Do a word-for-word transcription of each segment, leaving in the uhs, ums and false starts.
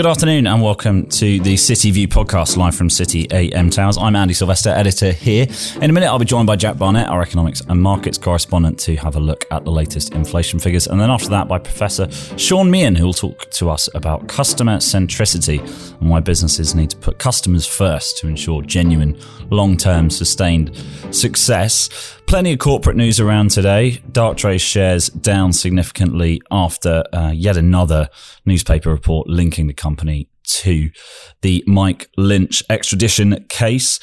Good afternoon and welcome to the City View podcast live from City A M Towers. I'm Andy Sylvester, editor here. In a minute, I'll be joined by Jack Barnett, our economics and markets correspondent, to have a look at the latest inflation figures. And then after that, by Professor Sean Meehan, who will talk to us about customer centricity and why businesses need to put customers first to ensure genuine, long-term, sustained success. Plenty of corporate news around today. Darktrace shares down significantly after uh, yet another newspaper report linking the company to the Mike Lynch extradition case.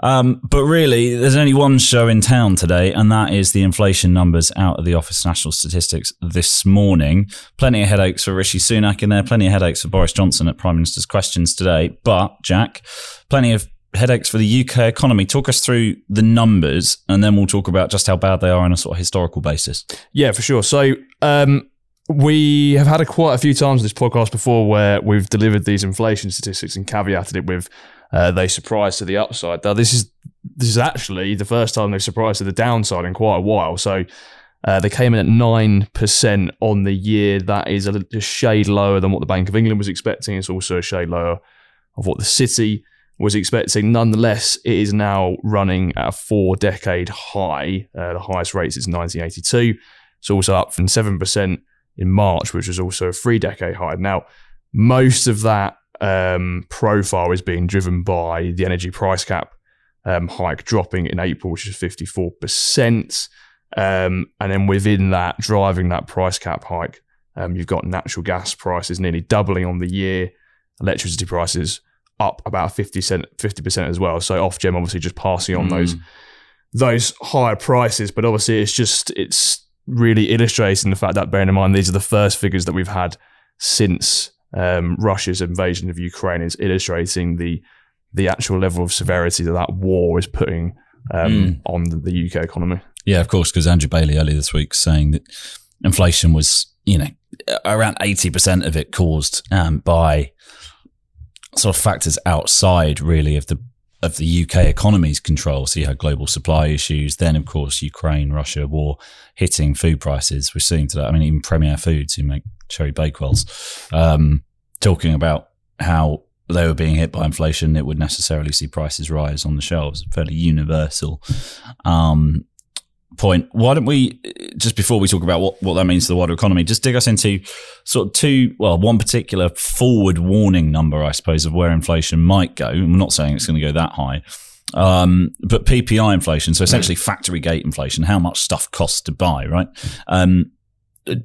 Um, but really, there's only one show in town today, and that is the inflation numbers out of the Office of National Statistics this morning. Plenty of headaches for Rishi Sunak in there, plenty of headaches for Boris Johnson at Prime Minister's Questions today. But, Jack, plenty of headaches for the U K economy. Talk us through the numbers, and then we'll talk about just how bad they are on a sort of historical basis. Yeah, for sure. So, um, we have had a quite a few times on this podcast before where we've delivered these inflation statistics and caveated it with uh, they surprise to the upside. Now, this is this is actually the first time they've surprised to the downside in quite a while. So uh, they came in at nine percent on the year. That is a, a shade lower than what the Bank of England was expecting. It's also a shade lower of what the City was expecting. Nonetheless, it is now running at a four-decade high. Uh, the highest rate since nineteen eighty-two. It's also up from seven percent. In March, which was also a three-decade high. Now, most of that um, profile is being driven by the energy price cap um, hike dropping in April, which is fifty-four percent. Um, and then within that, driving that price cap hike, um, you've got natural gas prices nearly doubling on the year, electricity prices up about fifty percent as well. So Ofgem obviously just passing on mm. those those higher prices, but obviously it's just... it's. really illustrating the fact that, bearing in mind, these are the first figures that we've had since um, Russia's invasion of Ukraine, is illustrating the the actual level of severity that that war is putting um, mm. on the, the U K economy. Yeah, of course, because Andrew Bailey earlier this week saying that inflation was, you know, around eighty percent of it caused um, by sort of factors outside really of the of the U K economy's control. So you had global supply issues. Then, of course, Ukraine, Russia war hitting food prices. We're seeing today, I mean, even Premier Foods, who make cherry bakewells, um, talking about how they were being hit by inflation. It would necessarily see prices rise on the shelves. Fairly universal um, point. Why don't we, just before we talk about what, what that means to the wider economy, just dig us into sort of two, well, one particular forward warning number, I suppose, of where inflation might go. I'm not saying it's going to go that high, um, but P P I inflation, so essentially factory gate inflation, how much stuff costs to buy, right? Um,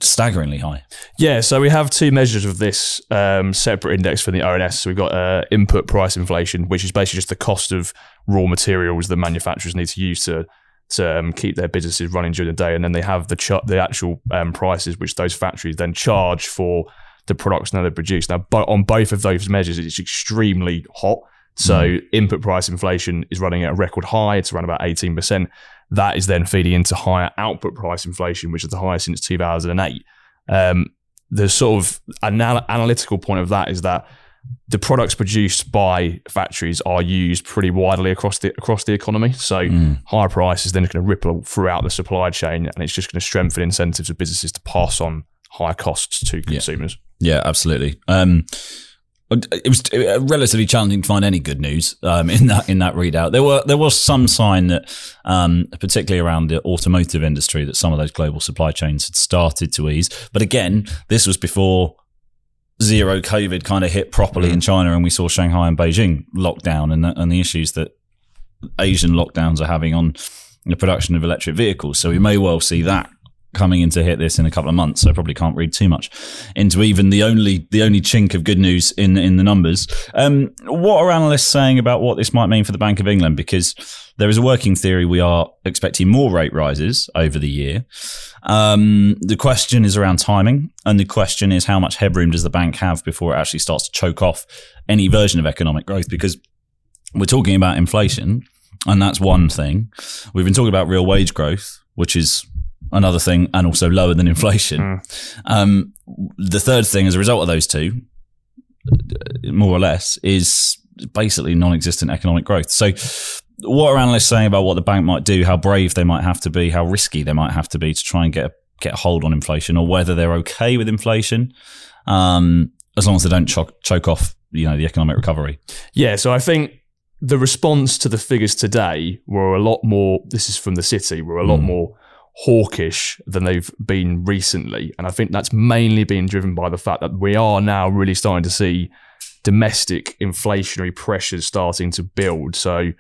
staggeringly high. Yeah, so we have two measures of this um, separate index from the O N S. So we've got uh, input price inflation, which is basically just the cost of raw materials that manufacturers need to use to to um, keep their businesses running during the day, and then they have the char- the actual um, prices which those factories then charge for the products that they produce. Now, but on both of those measures, it's extremely hot. So mm. input price inflation is running at a record high. It's around about eighteen percent. That is then feeding into higher output price inflation, which is the highest since two thousand eight. Um, the sort of anal- analytical point of that is that the products produced by factories are used pretty widely across the across the economy. So mm. higher prices then are going to ripple throughout the supply chain, and it's just going to strengthen incentives of businesses to pass on higher costs to consumers. Yeah, yeah, absolutely. Um, it was relatively challenging to find any good news um, in that in that readout. There were there was some sign that, um, particularly around the automotive industry, that some of those global supply chains had started to ease. But again, this was before zero COVID kind of hit properly mm. in China, and we saw Shanghai and Beijing locked down, and the, and the issues that Asian lockdowns are having on the production of electric vehicles. So we may well see that coming in to hit this in a couple of months. So I probably can't read too much into even the only the only chink of good news in in the numbers. Um, what are analysts saying about what this might mean for the Bank of England? Because there is a working theory we are expecting more rate rises over the year. Um, the question is around timing, and the question is how much headroom does the bank have before it actually starts to choke off any version of economic growth? Because we're talking about inflation, and that's one thing. We've been talking about real wage growth, which is another thing, and also lower than inflation. Mm. Um, the third thing as a result of those two, more or less, is basically non-existent economic growth. So what are analysts saying about what the bank might do, how brave they might have to be, how risky they might have to be to try and get a, get a hold on inflation, or whether they're okay with inflation? Um, as long as they don't choke, choke off, you know, the economic recovery. Yeah, so I think the response to the figures today were a lot more, this is from the City, were a lot mm. more hawkish than they've been recently. And I think that's mainly been driven by the fact that we are now really starting to see domestic inflationary pressures starting to build. So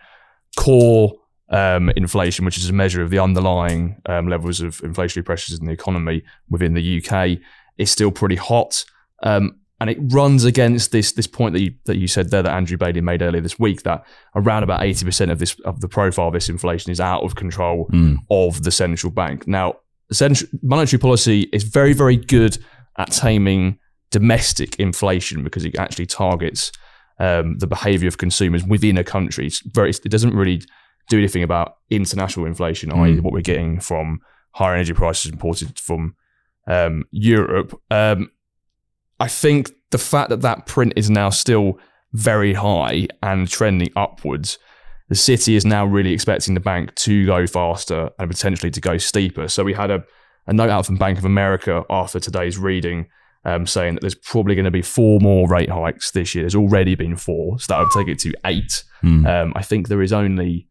core um, inflation, which is a measure of the underlying um, levels of inflationary pressures in the economy within the U K, is still pretty hot. Um, and it runs against this this point that you, that you said there that Andrew Bailey made earlier this week, that around about eighty percent of this of the profile of this inflation is out of control mm. of the central bank. Now, central, monetary policy is very, very good at taming domestic inflation because it actually targets um, the behaviour of consumers within a country. It's very, it doesn't really do anything about international inflation, mm. that is what we're getting from higher energy prices imported from um, Europe. Um, I think the fact that that print is now still very high and trending upwards, the City is now really expecting the bank to go faster and potentially to go steeper. So we had a, a note out from Bank of America after today's reading Um, saying that there's probably going to be four more rate hikes this year. There's already been four, so that would take it to eight. Mm. Um, I think there is only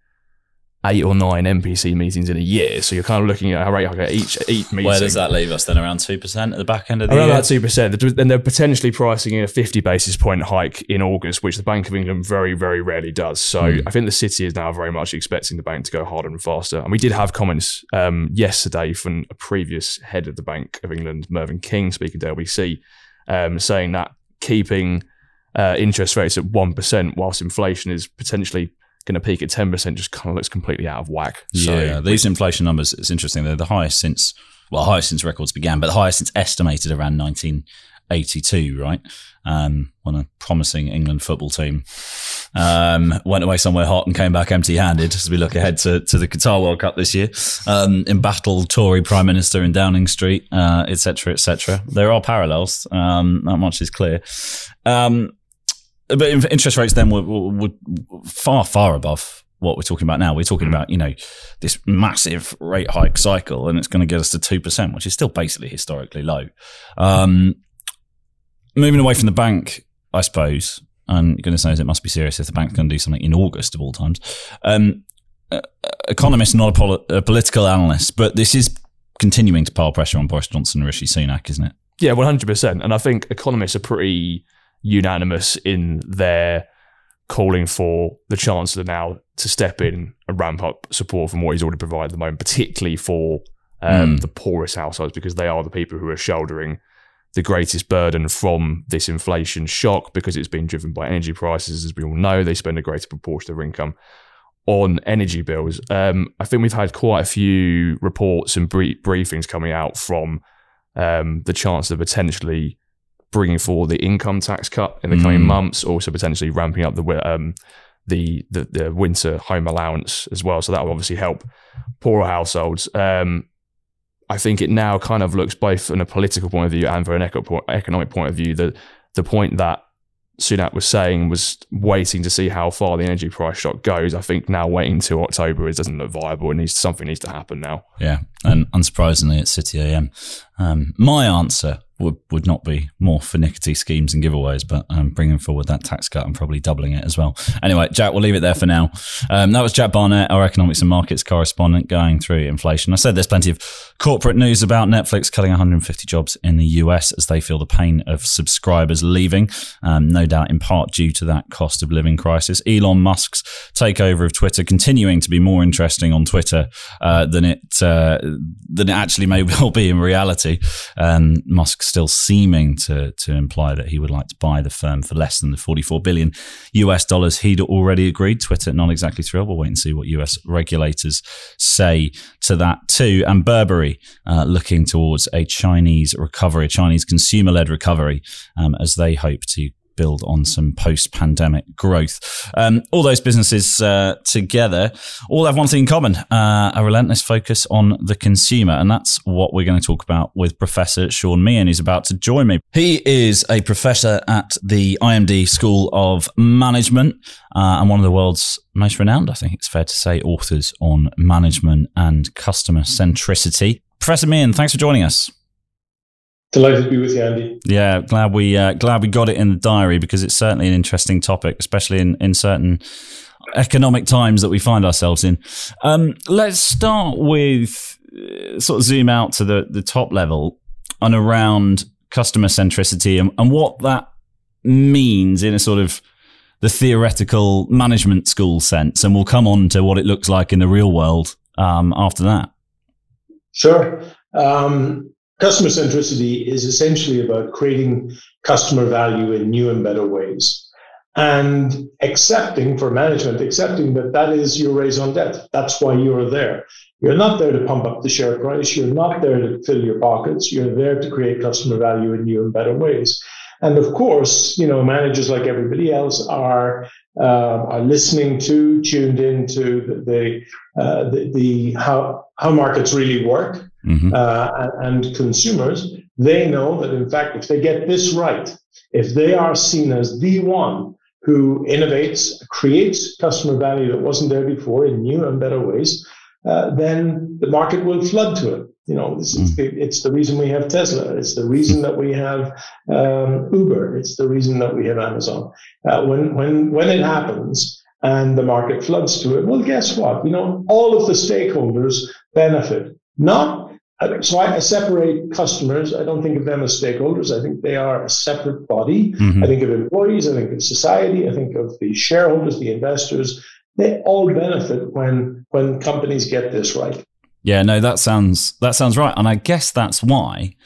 eight or nine M P C meetings in a year, so you're kind of looking at a rate hike at each, each meeting. Where does that leave us then? Around two percent at the back end of the around year? Around that two percent. Then they're potentially pricing in a fifty basis point hike in August, which the Bank of England very, very rarely does. So mm. I think the City is now very much expecting the bank to go harder and faster. And we did have comments um, yesterday from a previous head of the Bank of England, Mervyn King, speaking to L B C, um, saying that keeping uh, interest rates at one percent whilst inflation is potentially going to peak at ten percent just kind of looks completely out of whack. So yeah, these we, inflation numbers, it's interesting. They're the highest since, well, highest since records began, but the highest since estimated around nineteen eighty-two, right? Um, when a promising England football team um, went away somewhere hot and came back empty-handed as we look ahead to, to the Qatar World Cup this year. Um, embattled Tory Prime Minister in Downing Street, uh, et cetera, et cetera. There are parallels. Um, that much is clear. Um, But interest rates then were, were, were far, far above what we're talking about now. We're talking about, you know, this massive rate hike cycle, and it's going to get us to two percent, which is still basically historically low. Um, moving away from the bank, I suppose, and goodness knows it must be serious if the bank's going to do something in August of all times. Um, uh, economist, not a, pol- a political analyst, but this is continuing to pile pressure on Boris Johnson and Rishi Sunak, isn't it? Yeah, one hundred percent. And I think economists are pretty unanimous in their calling for the Chancellor now to step in and ramp up support from what he's already provided at the moment, particularly for um, mm. the poorest households, because they are the people who are shouldering the greatest burden from this inflation shock, because it's been driven by energy prices. As we all know, they spend a greater proportion of their income on energy bills. Um, I think we've had quite a few reports and brief- briefings coming out from um, the Chancellor potentially bringing forward the income tax cut in the coming mm. months, also potentially ramping up the, um, the the the winter home allowance as well. So that will obviously help poorer households. Um, I think it now kind of looks, both from a political point of view and from an eco- economic point of view, that the point that Sunak was saying was waiting to see how far the energy price shock goes. I think now waiting till October, it doesn't look viable. It needs, something needs to happen now. Yeah, and unsurprisingly at City A M, um, my answer would would not be more finicky schemes and giveaways, but um, bringing forward that tax cut and probably doubling it as well. Anyway, Jack, we'll leave it there for now. Um, that was Jack Barnett, our economics and markets correspondent, going through inflation. I said there's plenty of corporate news about Netflix cutting one hundred fifty jobs in the U S as they feel the pain of subscribers leaving, um, no doubt in part due to that cost of living crisis. Elon Musk's takeover of Twitter continuing to be more interesting on Twitter uh, than it uh, than it actually may well be in reality. Um, Musk's still seeming to to imply that he would like to buy the firm for less than the forty-four billion US dollars he'd already agreed. Twitter, not exactly thrilled. We'll wait and see what U S regulators say to that too. And Burberry uh, looking towards a Chinese recovery, a Chinese consumer-led recovery, um, as they hope to build on some post-pandemic growth. Um, all those businesses uh, together all have one thing in common, uh, a relentless focus on the consumer. And that's what we're going to talk about with Professor Sean Meehan, who's about to join me. He is a professor at the I M D School of Management uh, and one of the world's most renowned, I think it's fair to say, authors on management and customer centricity. Professor Meehan, thanks for joining us. Delighted to be with you, Andy. Yeah, glad we uh, glad we got it in the diary, because it's certainly an interesting topic, especially in, in certain economic times that we find ourselves in. Um, let's start with uh, sort of zoom out to the, the top level and around customer centricity and, and what that means in a sort of the theoretical management school sense. And we'll come on to what it looks like in the real world um, after that. Sure. Um, customer centricity is essentially about creating customer value in new and better ways. And accepting for management, accepting that that is your raison d'etre. That's why you're there. You're not there to pump up the share price. You're not there to fill your pockets. You're there to create customer value in new and better ways. And of course, you know, managers like everybody else are uh, are listening to, tuned into the the, uh, the, the how how markets really work, mm-hmm. uh, and, and consumers. They know that in fact, if they get this right, if they are seen as the one who innovates, creates customer value that wasn't there before in new and better ways, uh, then the market will flood to it. You know, it's, it's, the, it's the reason we have Tesla. It's the reason that we have um, Uber. It's the reason that we have Amazon. Uh, when when when it happens and the market floods to it, well, guess what? You know, all of the stakeholders benefit. Not so I separate customers. I don't think of them as stakeholders. I think they are a separate body. Mm-hmm. I think of employees. I think of society. I think of the shareholders, the investors. They all benefit when when companies get this right. Yeah, no, that sounds that sounds right. And I guess that's why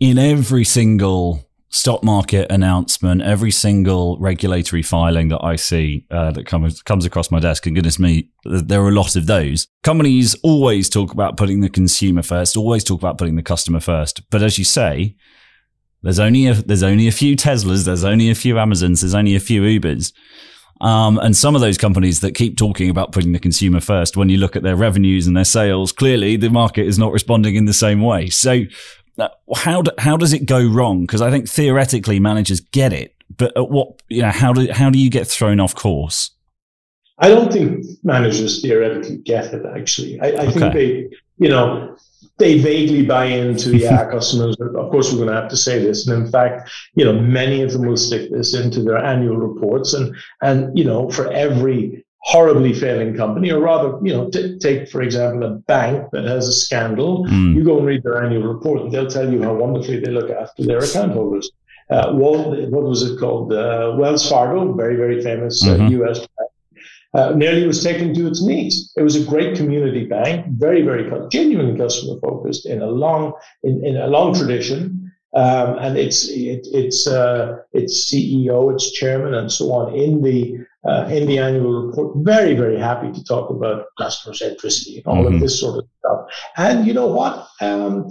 in every single stock market announcement, every single regulatory filing that I see uh, that comes comes across my desk, and goodness me, there are a lot of those. Companies always talk about putting the consumer first, always talk about putting the customer first. But as you say, there's only a, there's only a few Teslas, there's only a few Amazons, there's only a few Ubers. Um, and some of those companies that keep talking about putting the consumer first, when you look at their revenues and their sales, clearly the market is not responding in the same way. So uh, how do, how does it go wrong? Because I think theoretically managers get it, but at what, you know, how do how do you get thrown off course? I don't think managers theoretically get it. Actually, I, I okay. think they, you know, they vaguely buy into, yeah, customers. Of course, we're going to have to say this. And in fact, you know, many of them will stick this into their annual reports. And, and you know, for every horribly failing company, or rather, you know, t- take, for example, a bank that has a scandal, mm. you go and read their annual report and they'll tell you how wonderfully they look after their account holders. Uh, what, what was it called? Uh, Wells Fargo, very, very famous uh, mm-hmm. U S bank. Uh, nearly was taken to its knees. It was a great community bank, very, very genuinely customer focused in a long, in, in a long tradition. Um, and it's it, it's uh, its C E O, its chairman, and so on in the uh, in the annual report. Very, very happy to talk about customer centricity and all mm-hmm. of this sort of stuff. And you know what? Um,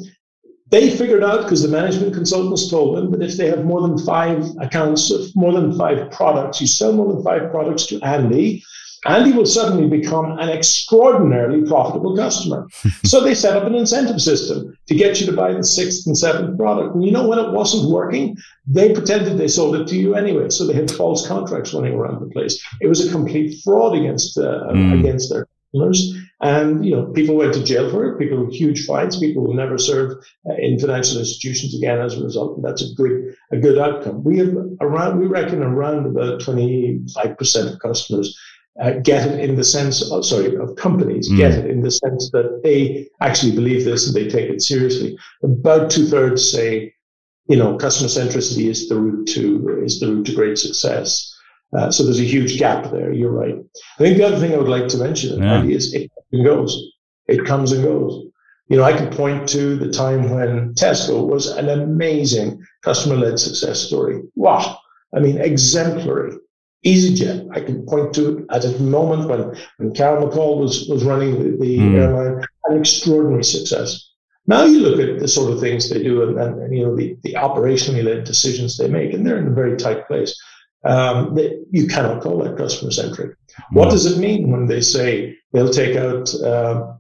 They figured out, because the management consultants told them, that if they have more than five accounts, more than five products, you sell more than five products to Andy, Andy will suddenly become an extraordinarily profitable customer. So they set up an incentive system to get you to buy the sixth and seventh product. And you know, when it wasn't working, they pretended they sold it to you anyway. So they had false contracts running around the place. It was a complete fraud against uh, mm. against their customers. And, you know, people went to jail for it. People with huge fines. People will never serve uh, in financial institutions again as a result. And that's a good, a good outcome. We have around, we reckon around about twenty-five percent of customers uh, get it in the sense, oh, sorry, of companies mm. get it in the sense that they actually believe this and they take it seriously. About two thirds say, you know, customer centricity is the route to, is the route to great success. Uh, so there's a huge gap there. You're right. I think the other thing I would like to mention yeah. is it goes. It comes and goes. You know, I can point to the time when Tesco was an amazing customer-led success story. Wow. I mean, exemplary. EasyJet, I can point to at a moment when, when Carol McCall was, was running the, the mm. airline, an extraordinary success. Now you look at the sort of things they do and, and, and you know, the, the operationally led decisions they make, and they're in a very tight place. Um, they, you cannot call that customer centric. What no. does it mean when they say they'll take out? Uh,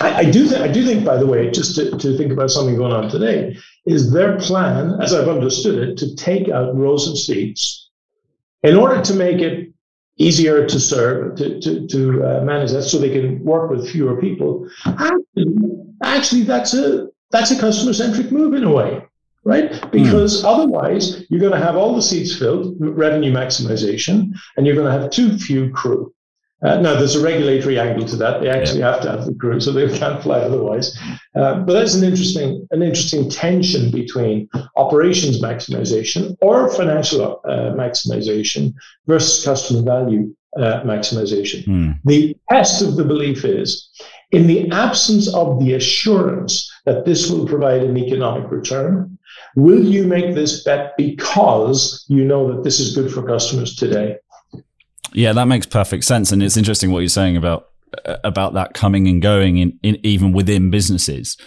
I, I do think. I do think. By the way, just to, to think about something going on today, is their plan, as I've understood it, to take out rows of seats in order to make it easier to serve, to to, to uh, manage that, so they can work with fewer people. Actually, actually that's a that's a customer centric move in a way. right? Because mm. otherwise, you're going to have all the seats filled, revenue maximization, and you're going to have too few crew. Uh, no, there's a regulatory angle to that. They actually yeah. have to have the crew, so they can't fly otherwise. Uh, but that's an interesting, an interesting tension between operations maximization or financial uh, maximization versus customer value uh, maximization. Mm. The test of the belief is, in the absence of the assurance that this will provide an economic return, will you make this bet because you know that this is good for customers today? Yeah, that makes perfect sense. And it's interesting what you're saying about about that coming and going in, in even within businesses.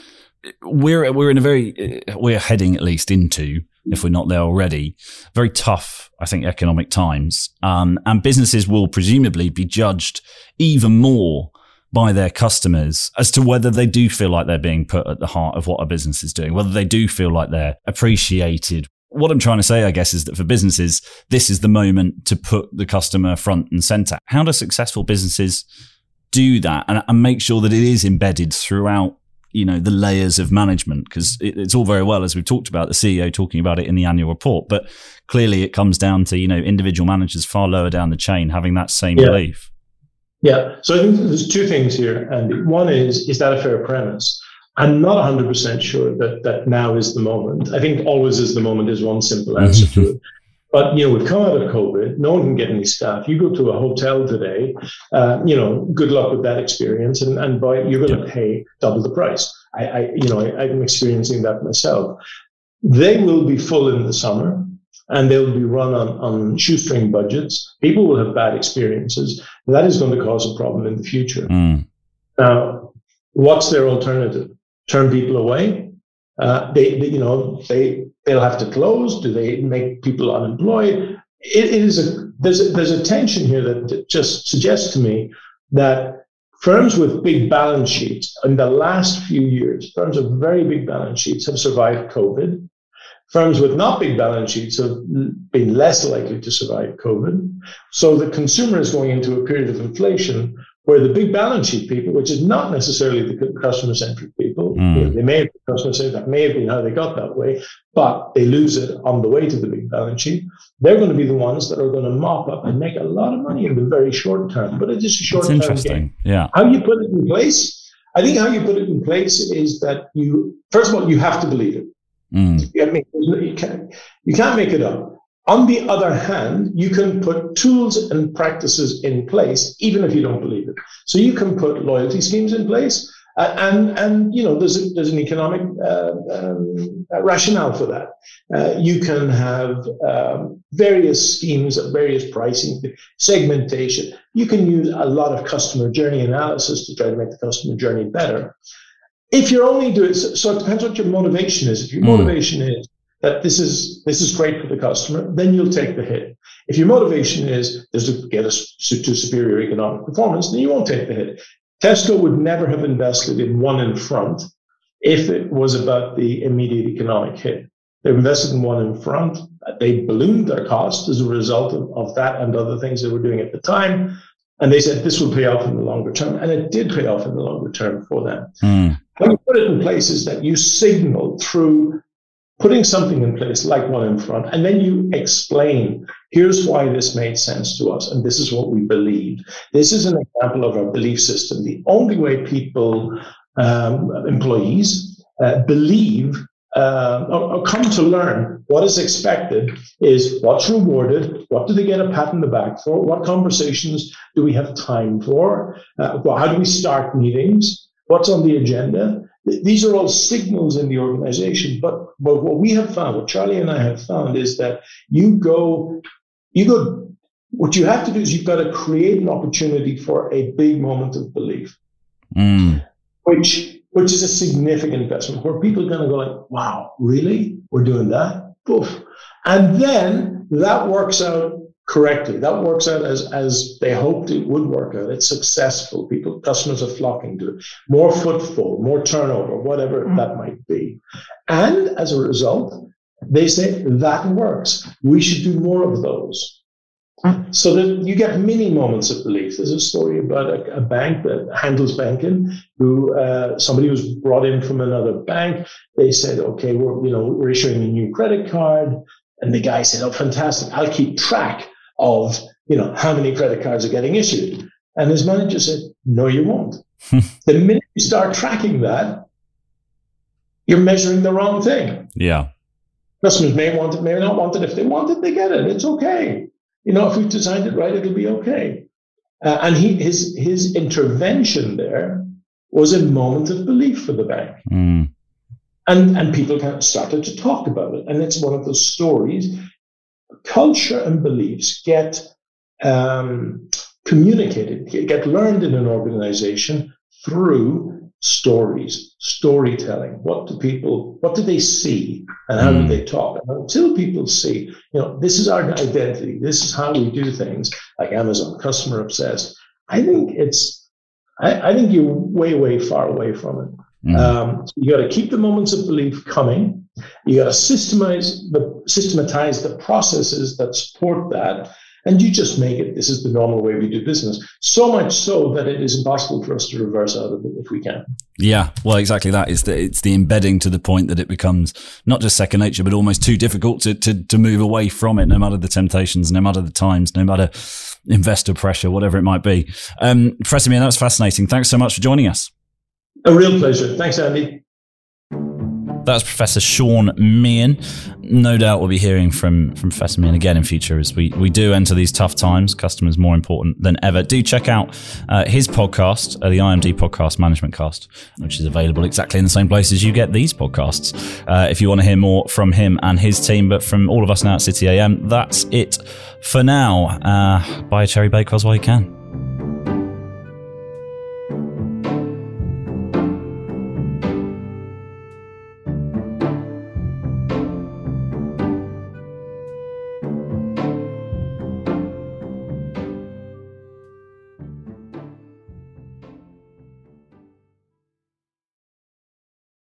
We're we're in a very we're heading at least into, if we're not there already, very tough, I think, economic times. Um, and businesses will presumably be judged even more by their customers as to whether they do feel like they're being put at the heart of what a business is doing, whether they do feel like they're appreciated. What I'm trying to say, I guess, is that for businesses, this is the moment to put the customer front and center. How do successful businesses do that and, and make sure that it is embedded throughout, you know, the layers of management? Because it, it's all very well, as we've talked about, the C E O talking about it in the annual report, but clearly it comes down to, you know, individual managers far lower down the chain having that same yeah. belief. Yeah. So I think there's two things here, Andy. One is, is that a fair premise? I'm not one hundred percent sure that that now is the moment. I think always is the moment is one simple answer to it. But, you know, we've come out of COVID. No one can get any staff. You go to a hotel today, uh, you know, good luck with that experience. And, and boy, you're going to yeah. pay double the price. I, I you know, I, I'm experiencing that myself. They will be full in the summer. And they'll be run on, on shoestring budgets. People will have bad experiences. That is going to cause a problem in the future. Mm. Now, what's their alternative? Turn people away? Uh, they, they, you know, they they'll have to close. Do they make people unemployed? It, it is a there's a, there's a tension here that, that just suggests to me that firms with big balance sheets in the last few years, firms with very big balance sheets have survived COVID. Firms with not big balance sheets have been less likely to survive COVID. So the consumer is going into a period of inflation where the big balance sheet people, which is not necessarily the customer-centric people, mm. you know, they may have been customer-centric, that may have been how they got that way, but they lose it on the way to the big balance sheet. They're going to be the ones that are going to mop up and make a lot of money in the very short term. But it is a short-term game. Yeah. How you put it in place? I think how you put it in place is that you, first of all, you have to believe it. Mm. I mean, you can't, you can't make it up. On the other hand, you can put tools and practices in place, even if you don't believe it. So you can put loyalty schemes in place, uh, and and you know there's a, there's an economic uh, um, rationale for that. Uh, you can have um, various schemes at various pricing, segmentation. You can use a lot of customer journey analysis to try to make the customer journey better. If you're only doing so, it depends what your motivation is. If your mm. motivation is that this is this is great for the customer, then you'll take the hit. If your motivation is there's to get us to superior economic performance, then you won't take the hit. Tesco would never have invested in One in Front if it was about the immediate economic hit. They invested in One in Front. They ballooned their cost as a result of, of that and other things they were doing at the time, and they said this will pay off in the longer term, and it did pay off in the longer term for them. Mm. When you put it in place is that you signal through putting something in place like One in Front, and then you explain, here's why this made sense to us, and this is what we believed. This is an example of our belief system. The only way people, um, employees, uh, believe uh, or, or come to learn what is expected is what's rewarded, what do they get a pat on the back for, what conversations do we have time for, uh, well, how do we start meetings, what's on the agenda? These are all signals in the organization. But, but what we have found, what Charlie and I have found, is that you go, you go, what you have to do is you've got to create an opportunity for a big moment of belief, mm. which which is a significant investment where people are going to go like, wow, really? We're doing that? Poof. And then that works out correctly. That works out as, as they hoped it would work out. It's successful. People, customers are flocking to it. More footfall, more turnover, whatever mm. that might be. And as a result, they say, that works. We should do more of those. So that you get mini moments of belief. There's a story about a, a bank that handles banking, who uh, somebody was brought in from another bank. They said, "Okay, we're you know we're issuing a new credit card," and the guy said, "Oh, fantastic! I'll keep track of you know how many credit cards are getting issued." And his manager said, "No, you won't." The minute you start tracking that, you're measuring the wrong thing. Yeah, customers may want it, may not want it. If they want it, they get it. It's okay. You know, if we've designed it right, it'll be okay. Uh, and he, his his intervention there was a moment of belief for the bank. Mm. And, and people kind of started to talk about it. And it's one of those stories. Culture and beliefs get um, communicated, get learned in an organization through stories, storytelling. What do people, what do they see? And how do they talk? And until people see, you know, this is our identity. This is how we do things. Like Amazon, customer obsessed. I think it's, I, I think you're way, way far away from it. Mm. Um, so you got to keep the moments of belief coming. You got to systemize the systematize the processes that support that, and you just make it. This is the normal way we do business. So much so that it is impossible for us to reverse out of it if we can. Yeah, well, exactly that. It's the, it's the embedding to the point that it becomes not just second nature, but almost too difficult to, to, to move away from it, no matter the temptations, no matter the times, no matter investor pressure, whatever it might be. Um, Professor Meehan, that was fascinating. Thanks so much for joining us. A real pleasure. Thanks, Andy. That's Professor Sean Meehan. No doubt we'll be hearing from, from Professor Meehan again in future as we, we do enter these tough times. Customers more important than ever. Do check out uh, his podcast, uh, the I M D podcast, Management Cast, which is available exactly in the same place as you get these podcasts. Uh, if you want to hear more from him and his team, but from all of us now at City A M, that's it for now. Uh, buy a cherry bake while you can.